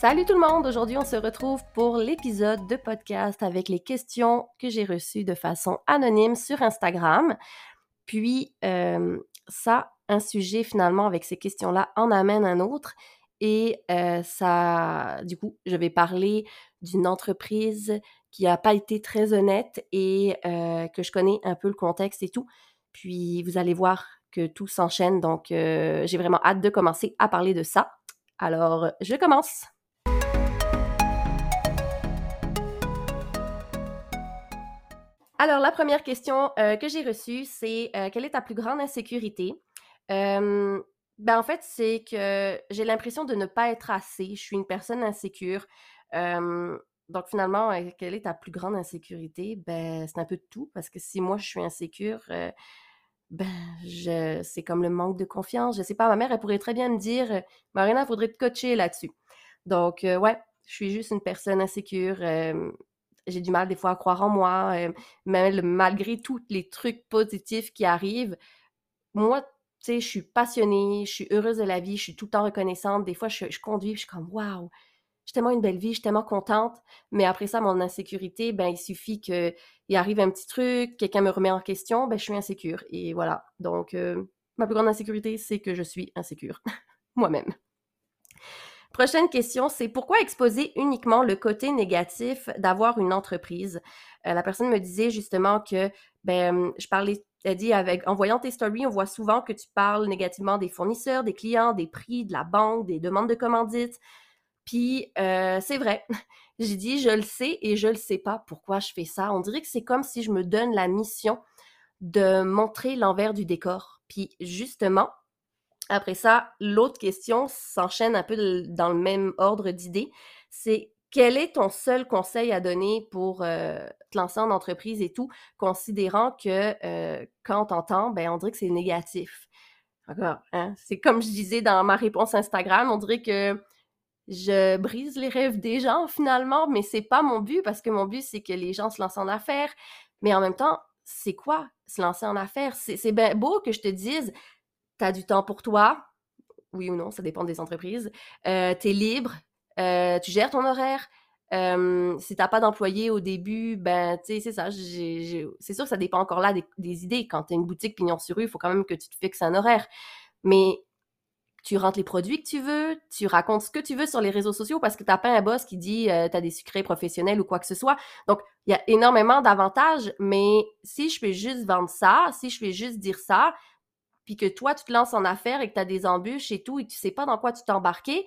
Salut tout le monde! Aujourd'hui, on se retrouve pour l'épisode de podcast avec les questions que j'ai reçues de façon anonyme sur Instagram. Puis, ça, un sujet finalement avec ces questions-là en amène un autre. Et ça, du coup, je vais parler d'une entreprise qui n'a pas été très honnête et que je connais un peu le contexte et tout. Puis, vous allez voir que tout s'enchaîne. Donc, j'ai vraiment hâte de commencer à parler de ça. Alors, je commence! Alors, la première question que j'ai reçue, c'est quelle est ta plus grande insécurité? En fait, c'est que j'ai l'impression de ne pas être assez. Je suis une personne insécure. Donc, finalement, quelle est ta plus grande insécurité? C'est un peu de tout, parce que si moi, je suis insécure, c'est comme le manque de confiance. Je sais pas, ma mère, elle pourrait très bien me dire « Marina, il faudrait te coacher là-dessus. » Donc, ouais, je suis juste une personne insécure. J'ai du mal, des fois, à croire en moi. Même malgré tous les trucs positifs qui arrivent, moi, tu sais, je suis passionnée, je suis heureuse de la vie, je suis tout le temps reconnaissante. Des fois, je conduis, je suis comme « Waouh, j'ai tellement une belle vie, je suis tellement contente. » Mais après ça, mon insécurité, il suffit qu'il arrive un petit truc, quelqu'un me remet en question, je suis insécure. Et voilà. Donc, ma plus grande insécurité, c'est que je suis insécure. Moi-même. Prochaine question, c'est pourquoi exposer uniquement le côté négatif d'avoir une entreprise? La personne me disait justement que, je parlais... Elle dit, en voyant tes stories, on voit souvent que tu parles négativement des fournisseurs, des clients, des prix, de la banque, des demandes de commandites. Puis, c'est vrai. J'ai dit, je le sais et je le sais pas pourquoi je fais ça. On dirait que c'est comme si je me donne la mission de montrer l'envers du décor. Puis, justement, après ça, l'autre question s'enchaîne un peu dans le même ordre d'idées. C'est quel est ton seul conseil à donner pour te lancer en entreprise et tout, considérant que quand t'entends, on dirait que c'est négatif. Encore, hein? C'est comme je disais dans ma réponse Instagram, on dirait que je brise les rêves des gens finalement, mais c'est pas mon but parce que mon but, c'est que les gens se lancent en affaires. Mais en même temps, c'est quoi se lancer en affaires? C'est bien beau que je te dise, t'as du temps pour toi, oui ou non, ça dépend des entreprises, t'es libre, tu gères ton horaire. Si t'as pas d'employé au début, tu sais, c'est ça. C'est sûr que ça dépend encore là des idées. Quand t'as une boutique pignon sur rue, il faut quand même que tu te fixes un horaire. Mais tu rentres les produits que tu veux, tu racontes ce que tu veux sur les réseaux sociaux parce que t'as pas un boss qui dit t'as des secrets professionnels ou quoi que ce soit. Donc, il y a énormément d'avantages, mais si je fais juste vendre ça, si je fais juste dire ça, puis que toi, tu te lances en affaires et que t'as des embûches et tout, et que tu sais pas dans quoi tu t'embarquer,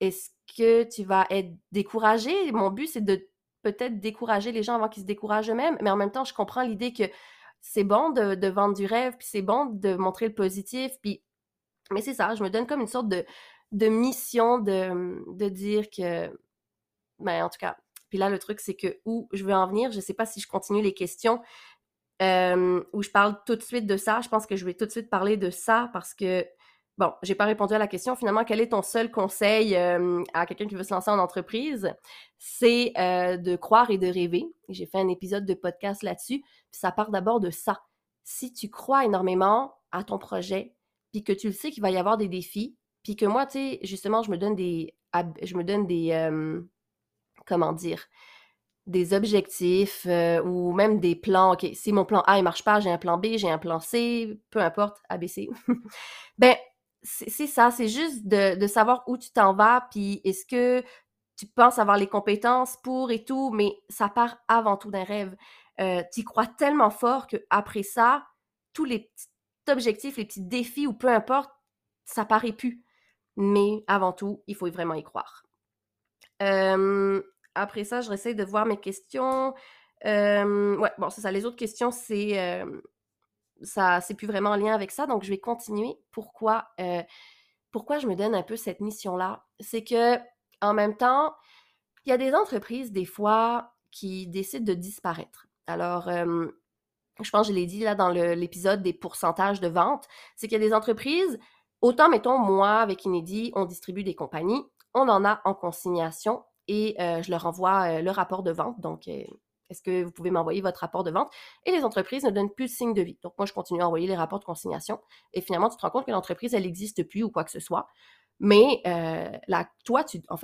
est-ce que tu vas être découragé? Mon but, c'est de peut-être décourager les gens avant qu'ils se découragent eux-mêmes. Mais en même temps, je comprends l'idée que c'est bon de vendre du rêve, puis c'est bon de montrer le positif. Puis... Mais c'est ça, je me donne comme une sorte de mission de dire que... en tout cas, puis là, le truc, c'est que où je veux en venir, je ne sais pas si je continue les questions où je parle tout de suite de ça. Je pense que je vais tout de suite parler de ça parce que bon, j'ai pas répondu à la question. Finalement, quel est ton seul conseil à quelqu'un qui veut se lancer en entreprise? C'est de croire et de rêver. J'ai fait un épisode de podcast là-dessus. Puis ça part d'abord de ça. Si tu crois énormément à ton projet, puis que tu le sais qu'il va y avoir des défis, puis que moi, tu sais, justement, des objectifs ou même des plans. OK, si mon plan A, il marche pas, j'ai un plan B, j'ai un plan C, peu importe, ABC. C'est ça, c'est juste de savoir où tu t'en vas, puis est-ce que tu penses avoir les compétences pour et tout, mais ça part avant tout d'un rêve. Tu y crois tellement fort qu'après ça, tous les petits objectifs, les petits défis ou peu importe, ça paraît plus. Mais avant tout, il faut vraiment y croire. Après ça, je réessaye de voir mes questions. C'est ça. Les autres questions, c'est... ça, c'est plus vraiment en lien avec ça, donc je vais continuer. Pourquoi je me donne un peu cette mission-là? C'est que, en même temps, il y a des entreprises, des fois, qui décident de disparaître. Alors, je pense que je l'ai dit là dans l'épisode des pourcentages de vente, c'est qu'il y a des entreprises, autant, mettons, moi, avec Inédit, on distribue des compagnies, on en a en consignation et je leur envoie le rapport de vente, donc... est-ce que vous pouvez m'envoyer votre rapport de vente? Et les entreprises ne donnent plus de signe de vie. Donc, moi, je continue à envoyer les rapports de consignation. Et finalement, tu te rends compte que l'entreprise, elle n'existe plus ou quoi que ce soit. Mais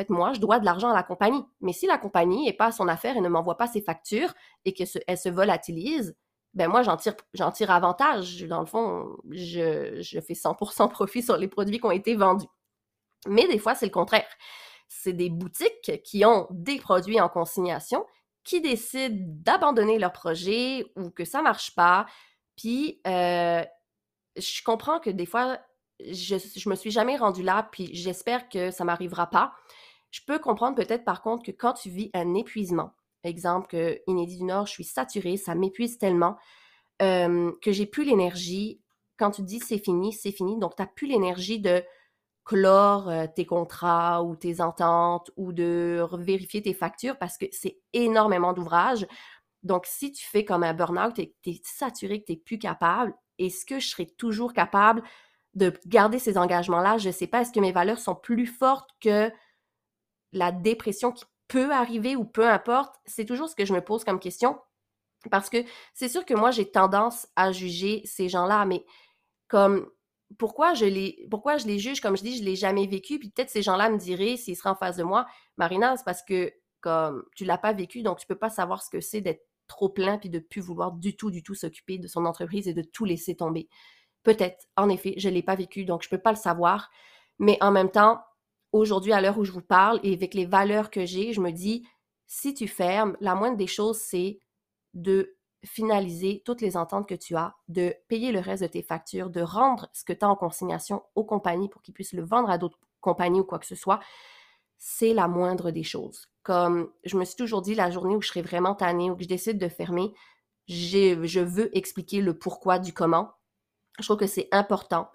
moi, je dois de l'argent à la compagnie. Mais si la compagnie n'est pas à son affaire et ne m'envoie pas ses factures et qu'elle se volatilise, ben moi, j'en tire avantage. Dans le fond, je fais 100% profit sur les produits qui ont été vendus. Mais des fois, c'est le contraire. C'est des boutiques qui ont des produits en consignation qui décident d'abandonner leur projet ou que ça ne marche pas. Puis, je comprends que des fois, je me suis jamais rendue là, puis j'espère que ça ne m'arrivera pas. Je peux comprendre peut-être par contre que quand tu vis un épuisement, exemple que Inédit du Nord, je suis saturée, ça m'épuise tellement que j'ai plus l'énergie. Quand tu dis c'est fini, donc tu n'as plus l'énergie de clore tes contrats ou tes ententes ou de vérifier tes factures parce que c'est énormément d'ouvrage. Donc, si tu fais comme un burn-out, tu es saturé, que tu n'es plus capable, est-ce que je serai toujours capable de garder ces engagements-là? Je ne sais pas, est-ce que mes valeurs sont plus fortes que la dépression qui peut arriver ou peu importe? C'est toujours ce que je me pose comme question parce que c'est sûr que moi, j'ai tendance à juger ces gens-là, mais comme pourquoi je les juge? Comme je dis, je ne l'ai jamais vécu, puis peut-être ces gens-là me diraient, s'ils seraient en face de moi, Marina, c'est parce que comme tu ne l'as pas vécu, donc tu ne peux pas savoir ce que c'est d'être trop plein puis de ne plus vouloir du tout s'occuper de son entreprise et de tout laisser tomber. Peut-être, en effet, je ne l'ai pas vécu, donc je ne peux pas le savoir. Mais en même temps, aujourd'hui, à l'heure où je vous parle et avec les valeurs que j'ai, je me dis, si tu fermes, la moindre des choses, c'est de finaliser toutes les ententes que tu as, de payer le reste de tes factures, de rendre ce que tu as en consignation aux compagnies pour qu'ils puissent le vendre à d'autres compagnies ou quoi que ce soit. C'est la moindre des choses. Comme je me suis toujours dit, la journée où je serai vraiment tannée ou que je décide de fermer, je veux expliquer le pourquoi du comment. Je trouve que c'est important.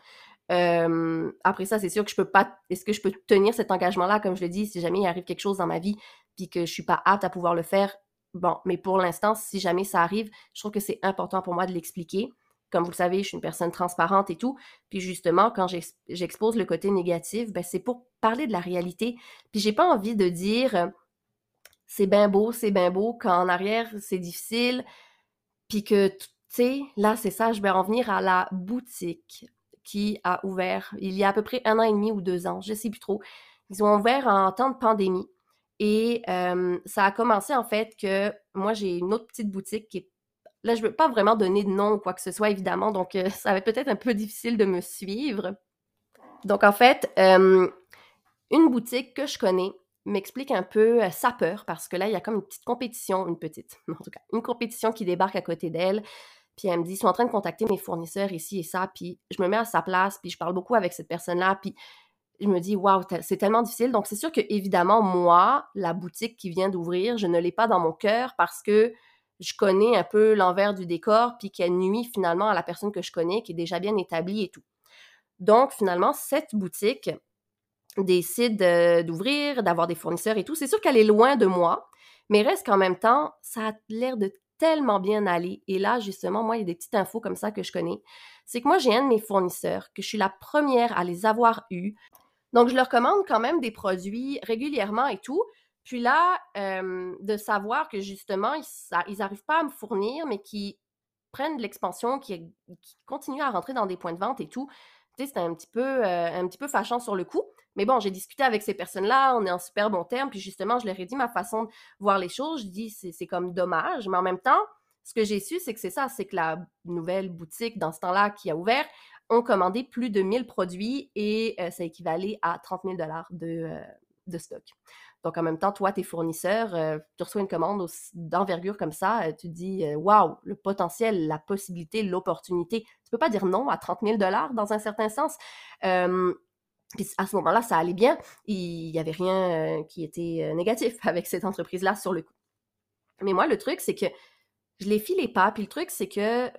Après ça, c'est sûr que je peux pas... Est-ce que je peux tenir cet engagement-là, comme je le dis, si jamais il arrive quelque chose dans ma vie puis que je suis pas apte à pouvoir le faire? Bon, mais pour l'instant, si jamais ça arrive, je trouve que c'est important pour moi de l'expliquer. Comme vous le savez, je suis une personne transparente et tout. Puis justement, quand j'expose le côté négatif, ben c'est pour parler de la réalité. Puis j'ai pas envie de dire « c'est bien beau », quand en arrière, c'est difficile, puis que... Tu sais, là, c'est ça, je vais en venir à la boutique qui a ouvert il y a à peu près 1 an et demi ou 2 ans, je ne sais plus trop. Ils ont ouvert en temps de pandémie et ça a commencé en fait que moi, j'ai une autre petite boutique qui est... Là, je ne veux pas vraiment donner de nom ou quoi que ce soit, évidemment, donc ça va être peut-être un peu difficile de me suivre. Donc, en fait, une boutique que je connais m'explique un peu sa peur parce que là, il y a comme une compétition qui débarque à côté d'elle. Puis elle me dit, ils sont en train de contacter mes fournisseurs ici et ça. Puis je me mets à sa place, puis je parle beaucoup avec cette personne-là. Puis je me dis, waouh, c'est tellement difficile. Donc, c'est sûr que évidemment moi, la boutique qui vient d'ouvrir, je ne l'ai pas dans mon cœur parce que je connais un peu l'envers du décor puis qu'elle nuit finalement à la personne que je connais qui est déjà bien établie et tout. Donc, finalement, cette boutique décide d'ouvrir, d'avoir des fournisseurs et tout. C'est sûr qu'elle est loin de moi, mais reste qu'en même temps, ça a l'air de tellement bien aller. Et là, justement, moi, il y a des petites infos comme ça que je connais. C'est que moi, j'ai un de mes fournisseurs, que je suis la première à les avoir eus. Donc, je leur commande quand même des produits régulièrement et tout. Puis là, de savoir que justement, ils n'arrivent pas à me fournir, mais qu'ils prennent de l'expansion, qu'ils continuent à rentrer dans des points de vente et tout. Tu sais, c'était un petit peu fâchant sur le coup. Mais bon, j'ai discuté avec ces personnes-là, on est en super bon terme, puis justement, je leur ai dit ma façon de voir les choses, je dis c'est comme dommage, mais en même temps, ce que j'ai su, c'est que c'est ça, c'est que la nouvelle boutique, dans ce temps-là, qui a ouvert, ont commandé plus de 1000 produits et ça équivalait à 30 000 $ de stock. Donc, en même temps, toi, tes fournisseurs, tu reçois une commande d'envergure comme ça, tu te dis « Wow, le potentiel, la possibilité, l'opportunité ». Tu peux pas dire non à 30 000 $ dans un certain sens. Puis à ce moment-là, ça allait bien. Il n'y avait rien qui était négatif avec cette entreprise-là sur le coup. Mais moi, le truc, c'est que je les filais pas. Puis le truc, c'est que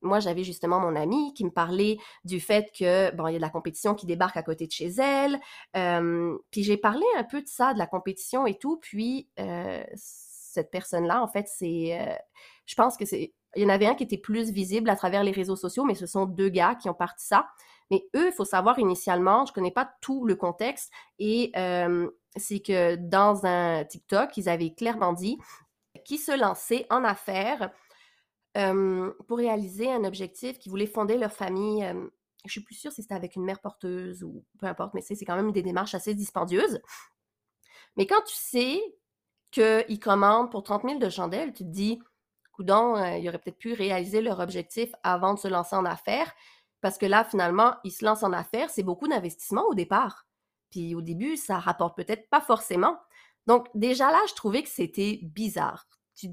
moi, j'avais justement mon amie qui me parlait du fait que, bon, il y a de la compétition qui débarque à côté de chez elle. Puis j'ai parlé un peu de ça, de la compétition et tout. Puis cette personne-là, en fait, je pense que c'est... Il y en avait un qui était plus visible à travers les réseaux sociaux, mais ce sont 2 gars qui ont parti ça. Mais eux, il faut savoir initialement, je ne connais pas tout le contexte, et c'est que dans un TikTok, ils avaient clairement dit qu'ils se lançaient en affaires pour réaliser un objectif, qu'ils voulaient fonder leur famille je suis plus sûre si c'était avec une mère porteuse ou peu importe, mais c'est quand même des démarches assez dispendieuses. Mais quand tu sais qu'ils commandent pour 30 000 de chandelles, tu te dis, coudonc, ils auraient peut-être pu réaliser leur objectif avant de se lancer en affaires, parce que là, finalement, ils se lancent en affaires, c'est beaucoup d'investissement au départ. Puis au début, ça rapporte peut-être pas forcément. Donc déjà là, je trouvais que c'était bizarre. Tu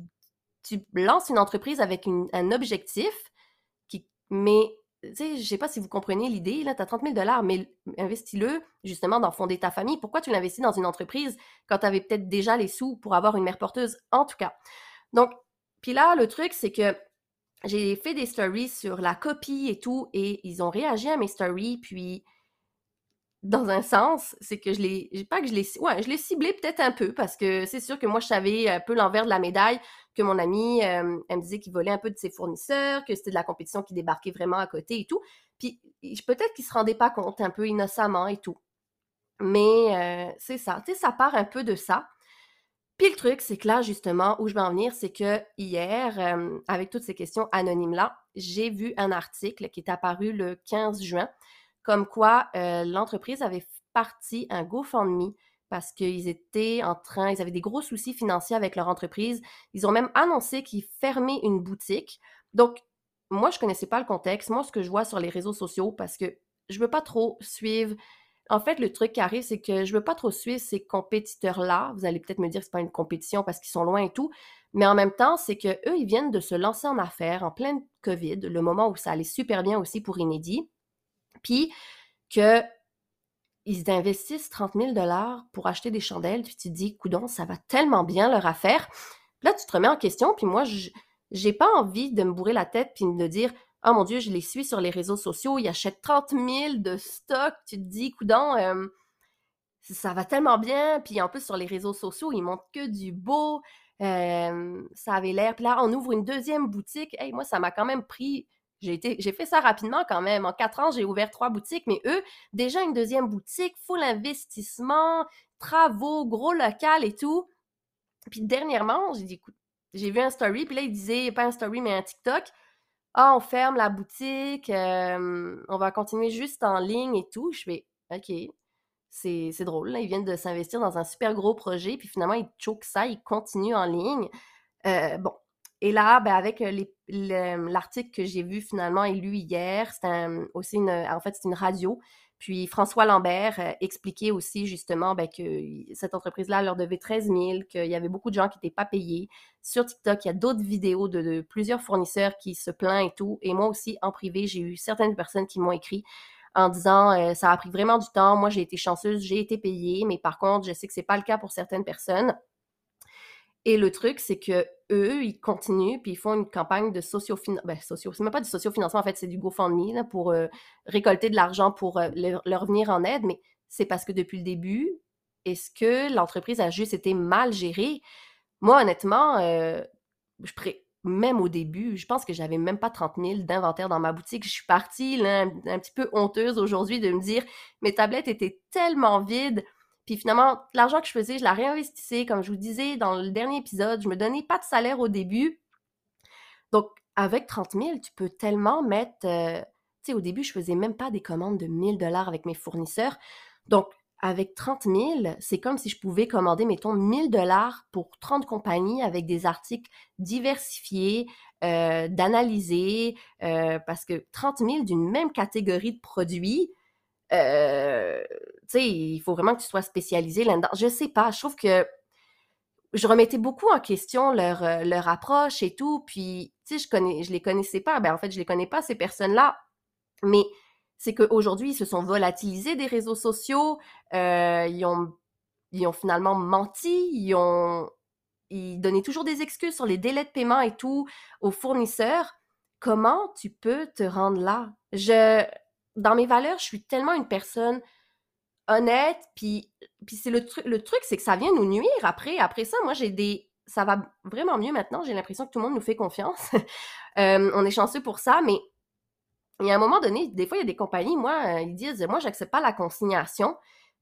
lances une entreprise avec un objectif, mais tu sais, je sais pas si vous comprenez l'idée, là, tu as 30 000 $, mais investis-le justement dans fonder ta famille. Pourquoi tu l'investis dans une entreprise quand tu avais peut-être déjà les sous pour avoir une mère porteuse, en tout cas? Donc, puis là, le truc, c'est que j'ai fait des stories sur la copie et tout, et ils ont réagi à mes stories, puis dans un sens, c'est que je l'ai ciblé peut-être un peu, parce que c'est sûr que moi, je savais un peu l'envers de la médaille, que mon amie, elle me disait qu'il volait un peu de ses fournisseurs, que c'était de la compétition qui débarquait vraiment à côté et tout. Puis peut-être qu'il se rendait pas compte un peu innocemment et tout. Mais c'est ça, tu sais, ça part un peu de ça. Puis le truc, c'est que là, justement, où je vais en venir, c'est que hier, avec toutes ces questions anonymes-là, j'ai vu un article qui est apparu le 15 juin, comme quoi l'entreprise avait parti un GoFundMe parce qu'ils étaient ils avaient des gros soucis financiers avec leur entreprise. Ils ont même annoncé qu'ils fermaient une boutique. Donc, moi, je ne connaissais pas le contexte. Moi, ce que je vois sur les réseaux sociaux, parce que je ne veux pas trop suivre. En fait, le truc qui arrive, c'est que je ne veux pas trop suivre ces compétiteurs-là. Vous allez peut-être me dire que ce n'est pas une compétition parce qu'ils sont loin et tout. Mais en même temps, c'est qu'eux, ils viennent de se lancer en affaires en pleine COVID, le moment où ça allait super bien aussi pour Inédit. Puis qu'ils investissent 30 000 $ pour acheter des chandelles, puis tu te dis, coudonc, ça va tellement bien leur affaire. Là, tu te remets en question, puis moi, j'ai pas envie de me bourrer la tête, puis de me dire, oh mon Dieu, je les suis sur les réseaux sociaux, ils achètent 30 000 de stock, tu te dis, coudonc, ça va tellement bien, puis en plus, sur les réseaux sociaux, ils montrent que du beau, ça avait l'air. Puis là, on ouvre une deuxième boutique, hey, moi, ça m'a quand même pris... J'ai fait ça rapidement quand même. En 4 ans, j'ai ouvert 3 boutiques, mais eux, déjà une deuxième boutique, full investissement, travaux, gros local et tout. Puis dernièrement, j'ai dit, écoute, j'ai vu un story, puis là, il disait, pas un story, mais un TikTok. Ah, on ferme la boutique, on va continuer juste en ligne et tout. Je fais, OK, c'est drôle. Là, ils viennent de s'investir dans un super gros projet, puis finalement, ils choquent ça, ils continuent en ligne. Bon. Et là, ben avec l'article que j'ai vu finalement et lu hier, c'est une radio. Puis François Lambert expliquait aussi justement que cette entreprise-là leur devait 13 000, qu'il y avait beaucoup de gens qui n'étaient pas payés. Sur TikTok, il y a d'autres vidéos de plusieurs fournisseurs qui se plaignent et tout. Et moi aussi, en privé, j'ai eu certaines personnes qui m'ont écrit en disant « ça a pris vraiment du temps, moi j'ai été chanceuse, j'ai été payée, mais par contre, je sais que c'est pas le cas pour certaines personnes ». Et le truc, c'est que eux, ils continuent, puis ils font une campagne de socio-financement. C'est même pas du socio-financement, en fait, c'est du GoFundMe là, pour récolter de l'argent pour leur venir en aide. Mais c'est parce que depuis le début, est-ce que l'entreprise a juste été mal gérée? Moi, honnêtement, même au début, je pense que j'avais même pas 30 000 d'inventaire dans ma boutique. Je suis partie là, un petit peu honteuse aujourd'hui de me dire « mes tablettes étaient tellement vides ». Puis finalement, l'argent que je faisais, je la réinvestissais. Comme je vous disais dans le dernier épisode, je me donnais pas de salaire au début. Donc, avec 30 000, tu peux tellement mettre... tu sais, au début, je faisais même pas des commandes de 1 000 $ avec mes fournisseurs. Donc, avec 30 000, c'est comme si je pouvais commander, mettons, 1 000 $ pour 30 compagnies avec des articles diversifiés, d'analysés, parce que 30 000 d'une même catégorie de produits... tu sais, il faut vraiment que tu sois spécialisé là-dedans. Je sais pas, je trouve que je remettais beaucoup en question leur approche et tout, puis, tu sais, je les connaissais pas. Ben, en fait, je les connais pas, ces personnes-là, mais c'est qu'aujourd'hui, ils se sont volatilisés des réseaux sociaux, ils ont finalement menti, ils donnaient toujours des excuses sur les délais de paiement et tout aux fournisseurs. Comment tu peux te rendre là? Dans mes valeurs, je suis tellement une personne honnête, puis c'est le truc, c'est que ça vient nous nuire après. Après ça, moi, ça va vraiment mieux maintenant. J'ai l'impression que tout le monde nous fait confiance. On est chanceux pour ça, mais il y a un moment donné, des fois, il y a des compagnies, moi, ils disent « moi, j'accepte pas la consignation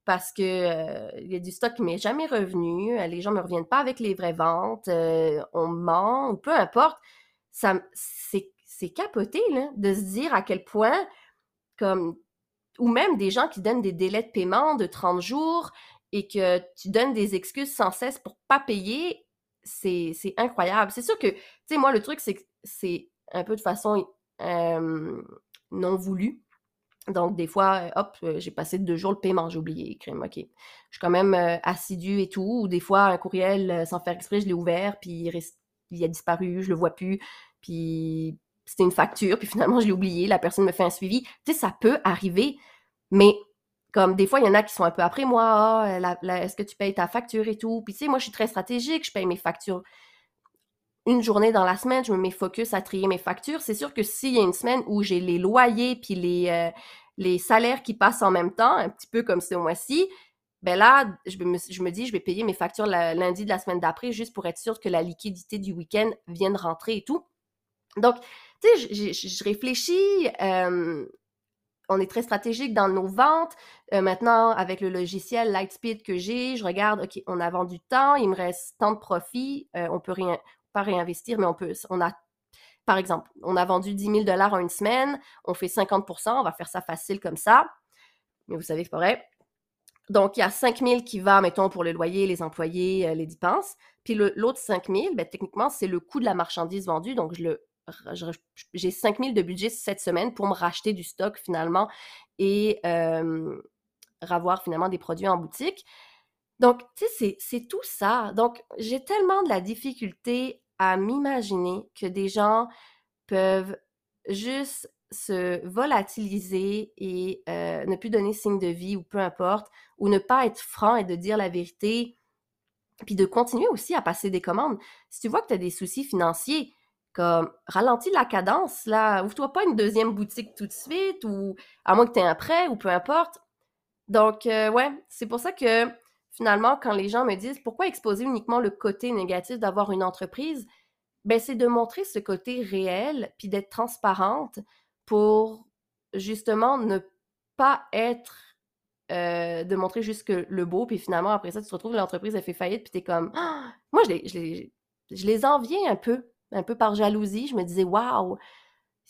parce que il y a du stock qui m'est jamais revenu, les gens me reviennent pas avec les vraies ventes, on ment, ou peu importe. » C'est capoté, là, de se dire à quel point... comme, ou même des gens qui donnent des délais de paiement de 30 jours et que tu donnes des excuses sans cesse pour pas payer, c'est incroyable. C'est sûr que, tu sais, moi, le truc, c'est que c'est un peu de façon non voulue. Donc, des fois, hop, j'ai passé 2 jours le paiement, j'ai oublié, crème, ok. Je suis quand même assidue et tout. Ou des fois, un courriel, sans faire exprès, je l'ai ouvert, puis il a disparu, je le vois plus. Puis c'était une facture, puis finalement, je l'ai oublié, la personne me fait un suivi. Tu sais, ça peut arriver, mais comme des fois, il y en a qui sont un peu après moi, oh, est-ce que tu payes ta facture et tout? Puis tu sais, moi, je suis très stratégique, je paye mes factures une journée dans la semaine, je me mets focus à trier mes factures. C'est sûr que s'il y a une semaine où j'ai les loyers puis les salaires qui passent en même temps, un petit peu comme ce mois-ci, ben là, je me dis, je vais payer mes factures lundi de la semaine d'après juste pour être sûre que la liquidité du week-end vienne rentrer et tout. Donc, tu sais, je réfléchis, on est très stratégique dans nos ventes. Maintenant, avec le logiciel Lightspeed que j'ai, je regarde, OK, on a vendu tant, il me reste tant de profit, on peut rien... pas réinvestir, mais on a, par exemple, on a vendu 10 000 $ en une semaine, on fait 50%, on va faire ça facile comme ça, mais vous savez que c'est pas vrai. Donc, il y a 5 000 qui va, mettons, pour le loyer, les employés, les dépenses, puis l'autre 5 000, ben, techniquement, c'est le coût de la marchandise vendue, donc j'ai 5 000 de budget cette semaine pour me racheter du stock, finalement, et avoir, finalement, des produits en boutique. Donc, tu sais, c'est tout ça. Donc, j'ai tellement de la difficulté à m'imaginer que des gens peuvent juste se volatiliser et ne plus donner signe de vie ou peu importe, ou ne pas être franc et de dire la vérité, puis de continuer aussi à passer des commandes. Si tu vois que tu as des soucis financiers, comme ralentis la cadence, là, ouvre-toi pas une deuxième boutique tout de suite, ou à moins que tu aies un prêt, ou peu importe. Donc, ouais, c'est pour ça que finalement, quand les gens me disent « Pourquoi exposer uniquement le côté négatif d'avoir une entreprise? » Ben, c'est de montrer ce côté réel puis d'être transparente pour justement ne pas être... de montrer juste que le beau puis finalement, après ça, tu te retrouves, l'entreprise elle fait faillite puis t'es comme oh! « Moi, je les enviais un peu par jalousie. Je me disais « Waouh!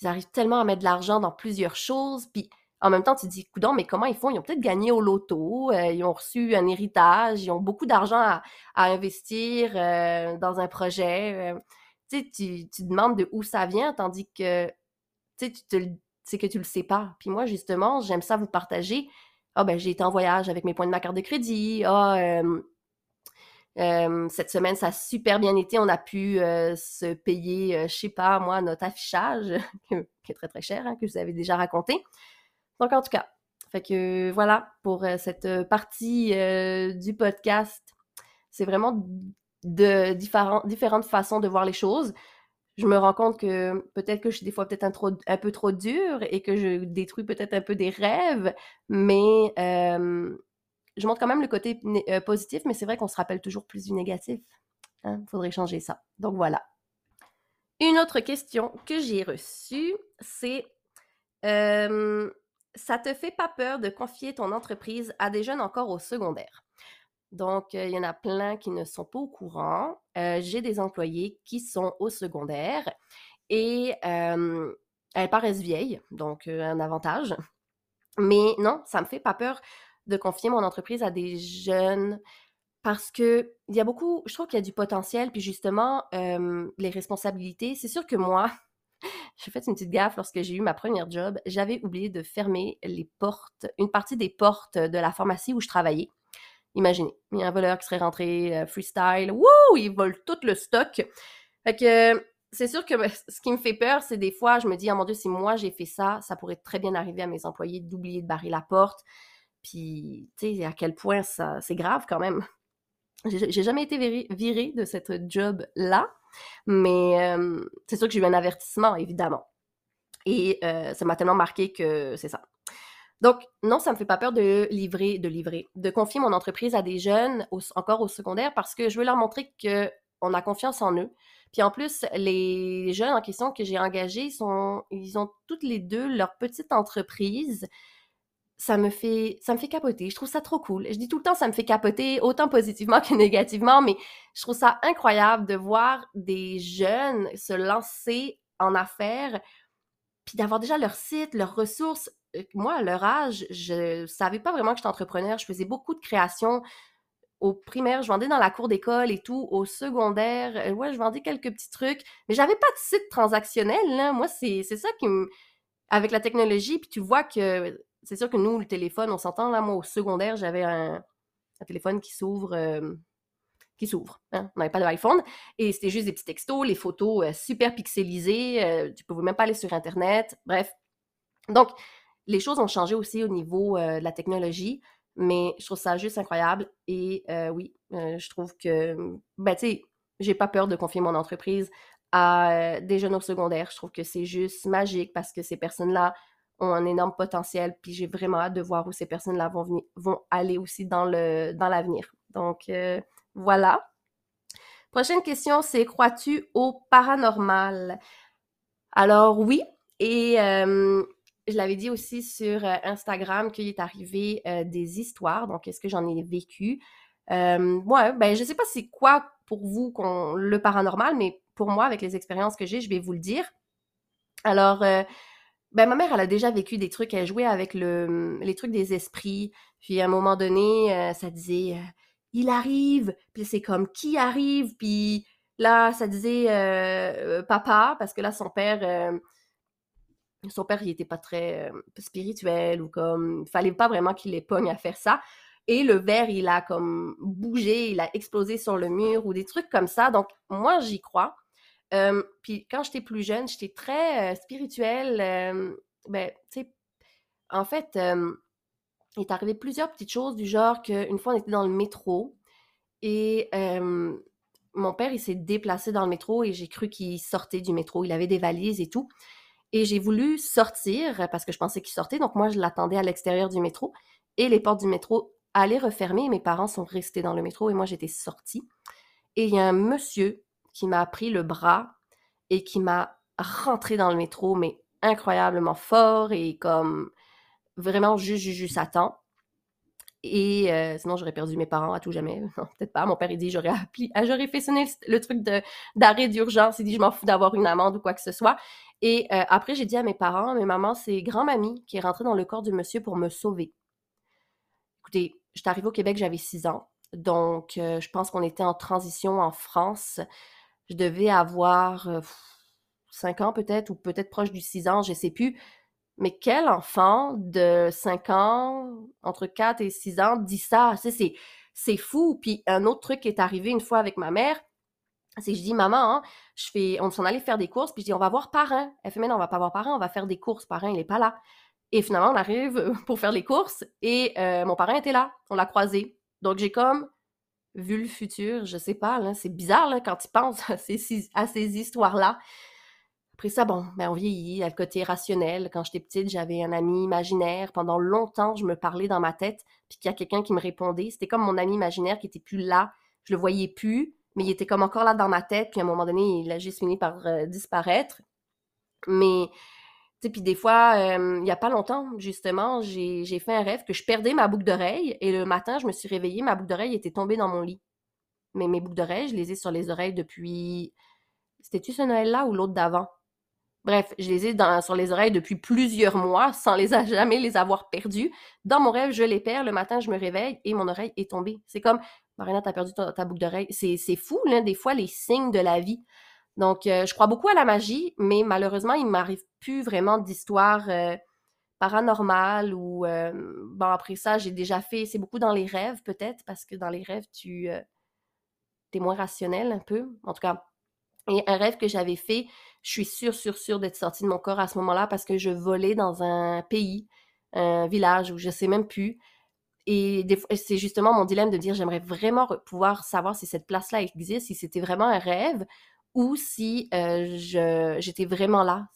Ils arrivent tellement à mettre de l'argent dans plusieurs choses. » Puis en même temps, tu te dis, coudonc, mais comment ils font? Ils ont peut-être gagné au loto, ils ont reçu un héritage, ils ont beaucoup d'argent à investir dans un projet. Tu demandes de où ça vient, tandis que c'est que tu le sais pas. Puis moi, justement, j'aime ça vous partager. Ah, ben, j'ai été en voyage avec mes points de ma carte de crédit. Ah, cette semaine, ça a super bien été. On a pu se payer, je sais pas, moi, notre affichage, qui est très, très cher, hein, que je vous avais déjà raconté. Donc, en tout cas, fait que voilà pour cette partie du podcast. C'est vraiment de différentes façons de voir les choses. Je me rends compte que peut-être que je suis des fois un peu trop dure et que je détruis peut-être un peu des rêves, mais je montre quand même le côté positif, mais c'est vrai qu'on se rappelle toujours plus du négatif. Hein? Faudrait changer ça. Donc, voilà. Une autre question que j'ai reçue, c'est... ça te fait pas peur de confier ton entreprise à des jeunes encore au secondaire? Donc, il y en a plein qui ne sont pas au courant. J'ai des employés qui sont au secondaire et elles paraissent vieilles, donc un avantage. Mais non, ça me fait pas peur de confier mon entreprise à des jeunes parce que il y a beaucoup, je trouve qu'il y a du potentiel, puis justement, les responsabilités, c'est sûr que moi... J'ai fait une petite gaffe lorsque j'ai eu ma première job. J'avais oublié de fermer une partie des portes de la pharmacie où je travaillais. Imaginez, il y a un voleur qui serait rentré freestyle. Wouh! Il vole tout le stock. Fait que c'est sûr que ce qui me fait peur, c'est des fois, je me dis, oh mon Dieu, si moi j'ai fait ça, ça pourrait très bien arriver à mes employés d'oublier de barrer la porte. Puis, tu sais, à quel point ça, c'est grave quand même. J'ai jamais été virée de cette job-là. Mais c'est sûr que j'ai eu un avertissement, évidemment. Et ça m'a tellement marqué que c'est ça. Donc, non, ça me fait pas peur de confier mon entreprise à des jeunes, encore au secondaire, parce que je veux leur montrer qu'on a confiance en eux. Puis en plus, les jeunes en question que j'ai engagés, ils ont toutes les deux leur petite entreprise. Ça me fait capoter. Je trouve ça trop cool. Je dis tout le temps, ça me fait capoter, autant positivement que négativement, mais je trouve ça incroyable de voir des jeunes se lancer en affaires puis d'avoir déjà leur site, leurs ressources. moi, à leur âge, je savais pas vraiment que j'étais entrepreneur. Je faisais beaucoup de créations. Au primaire, je vendais dans la cour d'école et tout. Au secondaire, ouais, je vendais quelques petits trucs. Mais j'avais pas de site transactionnel, là. Moi, c'est ça qui me... Avec la technologie, puis tu vois que... C'est sûr que nous, le téléphone, on s'entend, là, moi, au secondaire, j'avais un téléphone qui s'ouvre... Hein? On n'avait pas d'iPhone. Et c'était juste des petits textos, les photos super pixelisées. Tu ne pouvais même pas aller sur Internet. Bref. Donc, les choses ont changé aussi au niveau de la technologie. Mais je trouve ça juste incroyable. Et oui, je trouve que, ben tu sais, j'ai pas peur de confier mon entreprise à des jeunes au secondaire. Je trouve que c'est juste magique parce que ces personnes-là ont un énorme potentiel. Puis j'ai vraiment hâte de voir où ces personnes-là vont aller aussi dans l'avenir. Donc, voilà. Prochaine question, c'est « Crois-tu au paranormal? » Alors, oui. Et... je l'avais dit aussi sur Instagram qu'il est arrivé des histoires. Donc, est-ce que j'en ai vécu? Ouais, ben, je ne sais pas c'est quoi pour vous le paranormal, mais pour moi, avec les expériences que j'ai, je vais vous le dire. Alors, ben, ma mère, elle a déjà vécu des trucs. Elle jouait avec les trucs des esprits. Puis, à un moment donné, ça disait « Il arrive! » Puis, c'est comme « Qui arrive? » Puis là, ça disait « Papa! » Parce que là, son père, il était pas très spirituel ou comme... Il fallait pas vraiment qu'il les pogne à faire ça. Et le verre, il a comme bougé, il a explosé sur le mur ou des trucs comme ça. Donc, moi, j'y crois. Puis, quand j'étais plus jeune, j'étais très spirituelle. Ben, tu sais, en fait, il est arrivé plusieurs petites choses du genre qu'une fois, on était dans le métro et... mon père, il s'est déplacé dans le métro et j'ai cru qu'il sortait du métro. Il avait des valises et tout. Et j'ai voulu sortir parce que je pensais qu'il sortait. Donc, moi, je l'attendais à l'extérieur du métro. Et les portes du métro allaient refermer. Mes parents sont restés dans le métro et moi, j'étais sortie. Et il y a un monsieur qui m'a pris le bras et qui m'a rentrée dans le métro, mais incroyablement fort et comme vraiment juste Satan. Et sinon, j'aurais perdu mes parents à tout jamais. Non, peut-être pas. Mon père, il dit, j'aurais fait sonner le truc d'arrêt d'urgence. Il dit, je m'en fous d'avoir une amende ou quoi que ce soit. Et après, j'ai dit à mes parents, mais maman, c'est grand-mamie qui est rentrée dans le corps du monsieur pour me sauver. Écoutez, j'étais arrivée au Québec, j'avais 6 ans. Donc, je pense qu'on était en transition en France. Je devais avoir 5 ans peut-être, ou peut-être proche du 6 ans, je ne sais plus. Mais quel enfant de 5 ans, entre 4 et 6 ans, dit ça? C'est fou. Puis un autre truc qui est arrivé une fois avec ma mère, c'est que je dis, maman, hein, on s'en allait faire des courses, puis je dis, on va voir parrain. Elle fait, mais non, on va pas voir parrain, on va faire des courses. Parrain, il n'est pas là. Et finalement, on arrive pour faire les courses, et mon parrain était là. On l'a croisé. Donc, j'ai comme vu le futur, je sais pas, là, c'est bizarre là, quand tu penses à ces histoires-là. Après ça, bon, ben, on vieillit, à le côté rationnel. Quand j'étais petite, j'avais un ami imaginaire. Pendant longtemps, je me parlais dans ma tête, puis qu'il y a quelqu'un qui me répondait. C'était comme mon ami imaginaire qui n'était plus là. Je le voyais plus. Mais il était comme encore là dans ma tête, puis à un moment donné, il a juste fini par disparaître. Mais, tu sais, puis des fois, il n'y a pas longtemps, justement, j'ai fait un rêve que je perdais ma boucle d'oreille, et le matin, je me suis réveillée, ma boucle d'oreille était tombée dans mon lit. Mais mes boucles d'oreille, je les ai sur les oreilles depuis... C'était-tu ce Noël-là ou l'autre d'avant? Bref, je les ai sur les oreilles depuis plusieurs mois, sans jamais les avoir perdues. Dans mon rêve, je les perds, le matin, je me réveille, et mon oreille est tombée. C'est comme... Marina, t'as perdu ta boucle d'oreille. C'est fou, là, des fois, les signes de la vie. Donc, je crois beaucoup à la magie, mais malheureusement, il ne m'arrive plus vraiment d'histoires paranormales ou... bon, après ça, j'ai déjà fait... C'est beaucoup dans les rêves, peut-être, parce que dans les rêves, tu... t'es moins rationnel, un peu. En tout cas, et un rêve que j'avais fait, je suis sûre d'être sortie de mon corps à ce moment-là parce que je volais dans un pays, un village, où je ne sais même plus... Et des fois, c'est justement mon dilemme de dire j'aimerais vraiment pouvoir savoir si cette place-là existe, si c'était vraiment un rêve ou si j'étais vraiment là.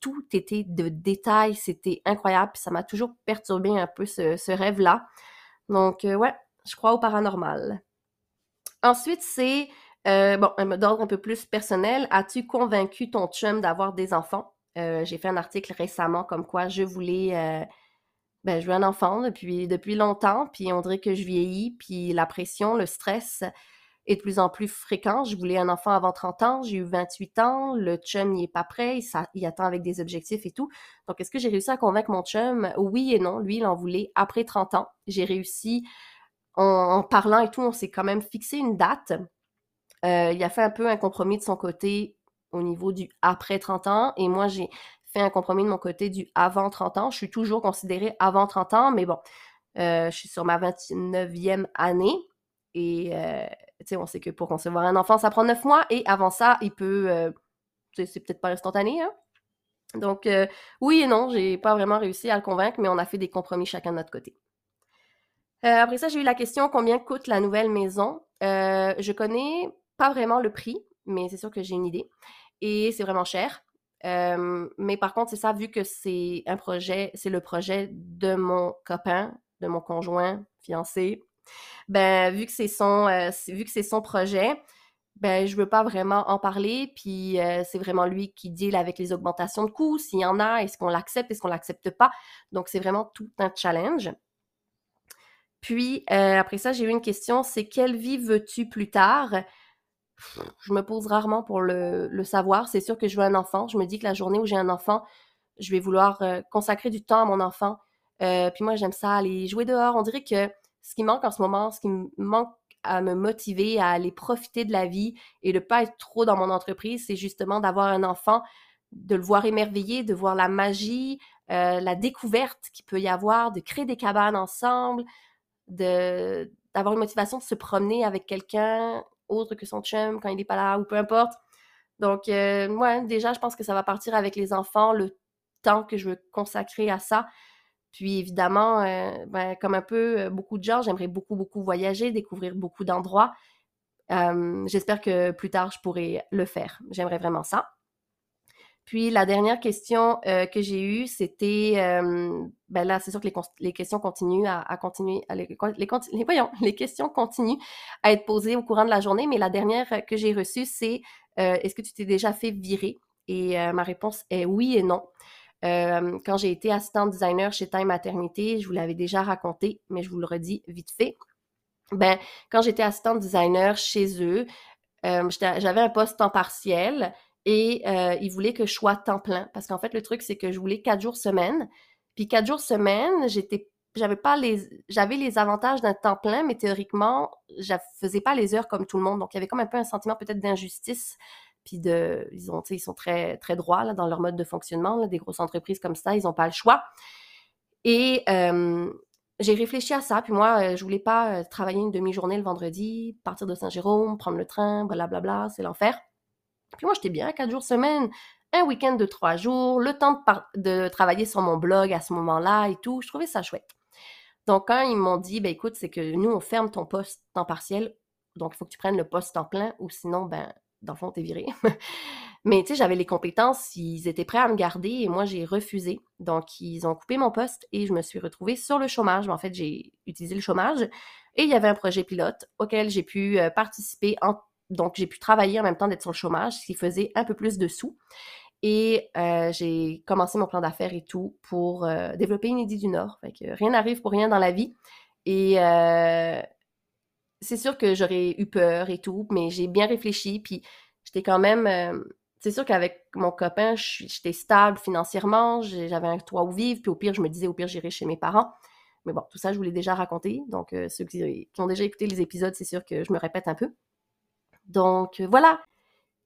Tout était de détails, c'était incroyable. Ça m'a toujours perturbé un peu ce rêve-là. Donc, ouais, je crois au paranormal. Ensuite, c'est, bon, d'ordre un peu plus personnel, as-tu convaincu ton chum d'avoir des enfants? J'ai fait un article récemment comme quoi je voulais... je veux un enfant depuis longtemps, puis on dirait que je vieillis, puis la pression, le stress est de plus en plus fréquent. Je voulais un enfant avant 30 ans, j'ai eu 28 ans, le chum il est pas prêt, il attend avec des objectifs et tout. Donc, est-ce que j'ai réussi à convaincre mon chum? Oui et non. Lui, il en voulait après 30 ans. J'ai réussi, en parlant et tout, on s'est quand même fixé une date. Il a fait un peu un compromis de son côté au niveau du après 30 ans et moi, j'ai fait un compromis de mon côté du avant 30 ans. Je suis toujours considérée avant 30 ans, mais bon, je suis sur ma 29e année et tu sais, on sait que pour concevoir un enfant, ça prend 9 mois et avant ça, il peut, c'est peut-être pas instantané, hein? Donc, oui et non, j'ai pas vraiment réussi à le convaincre, mais on a fait des compromis chacun de notre côté. Après ça, j'ai eu la question, combien coûte la nouvelle maison? Je connais pas vraiment le prix, mais c'est sûr que j'ai une idée et c'est vraiment cher. Mais par contre, c'est ça, vu que c'est un projet, c'est le projet de mon copain, de mon conjoint, fiancé, ben, vu que c'est son projet, ben, je veux pas vraiment en parler, puis c'est vraiment lui qui deal avec les augmentations de coûts, s'il y en a, est-ce qu'on l'accepte pas, donc c'est vraiment tout un challenge. Puis, après ça, j'ai eu une question, c'est « Quelle vie veux-tu plus tard ?» Je me pose rarement pour le savoir. C'est sûr que je veux un enfant. Je me dis que la journée où j'ai un enfant, je vais vouloir consacrer du temps à mon enfant. Puis moi, j'aime ça, aller jouer dehors. On dirait que ce qui manque en ce moment, ce qui me manque à me motiver, à aller profiter de la vie et de ne pas être trop dans mon entreprise, c'est justement d'avoir un enfant, de le voir émerveillé, de voir la magie, la découverte qu'il peut y avoir, de créer des cabanes ensemble, d'avoir une motivation de se promener avec quelqu'un autre que son chum quand il n'est pas là ou peu importe. Donc, moi, déjà, je pense que ça va partir avec les enfants, le temps que je veux consacrer à ça. Puis, évidemment, ben, comme un peu beaucoup de gens, j'aimerais beaucoup, beaucoup voyager, découvrir beaucoup d'endroits. J'espère que plus tard, je pourrai le faire. J'aimerais vraiment ça. Puis, la dernière question que j'ai eue, c'était... ben là, c'est sûr que les questions continuent à continuer... les questions continuent à être posées au courant de la journée, mais la dernière que j'ai reçue, c'est « Est-ce que tu t'es déjà fait virer? » Et ma réponse est oui et non. Quand j'ai été assistante designer chez Time Maternité, je vous l'avais déjà raconté, mais je vous le redis vite fait. Ben, quand j'étais assistante designer chez eux, j'avais un poste temps partiel... Et ils voulaient que je sois temps plein. Parce qu'en fait, le truc, c'est que je voulais 4 jours semaine. Puis 4 jours semaine, j'avais les avantages d'un temps plein, mais théoriquement, je faisais pas les heures comme tout le monde. Donc, il y avait comme un peu un sentiment peut-être d'injustice. Puis ils sont très, très droits là, dans leur mode de fonctionnement. Là, des grosses entreprises comme ça, ils n'ont pas le choix. Et j'ai réfléchi à ça. Puis moi, je voulais pas travailler une demi-journée le vendredi, partir de Saint-Jérôme, prendre le train, blablabla, c'est l'enfer. Puis moi, j'étais bien, 4 jours semaine, un week-end de 3 jours, le temps de travailler sur mon blog à ce moment-là et tout. Je trouvais ça chouette. Donc, quand ils m'ont dit, ben écoute, c'est que nous, on ferme ton poste temps partiel, donc il faut que tu prennes le poste temps plein ou sinon, ben, dans le fond, t'es viré. Mais tu sais, j'avais les compétences, ils étaient prêts à me garder et moi, j'ai refusé. Donc, ils ont coupé mon poste et je me suis retrouvée sur le chômage. En fait, j'ai utilisé le chômage et il y avait un projet pilote auquel j'ai pu participer Donc, j'ai pu travailler en même temps d'être sur le chômage, ce qui faisait un peu plus de sous. Et j'ai commencé mon plan d'affaires et tout pour développer Inédit du Nord. Fait que rien n'arrive pour rien dans la vie. Et c'est sûr que j'aurais eu peur et tout, mais j'ai bien réfléchi. Puis, j'étais quand même... c'est sûr qu'avec mon copain, j'étais stable financièrement. J'avais un toit où vivre. Puis, au pire, je me disais, au pire, j'irai chez mes parents. Mais bon, tout ça, je vous l'ai déjà raconté. Donc, ceux qui ont déjà écouté les épisodes, c'est sûr que je me répète un peu. Donc, voilà.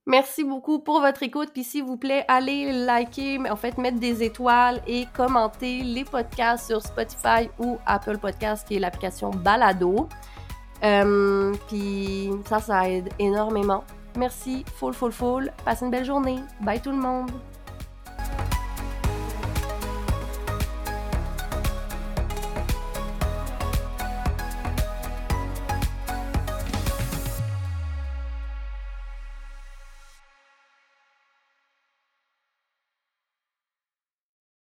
Merci beaucoup pour votre écoute. Puis, s'il vous plaît, allez liker, en fait, mettre des étoiles et commenter les podcasts sur Spotify ou Apple Podcasts, qui est l'application Balado. Puis, ça aide énormément. Merci, full. Passez une belle journée. Bye tout le monde.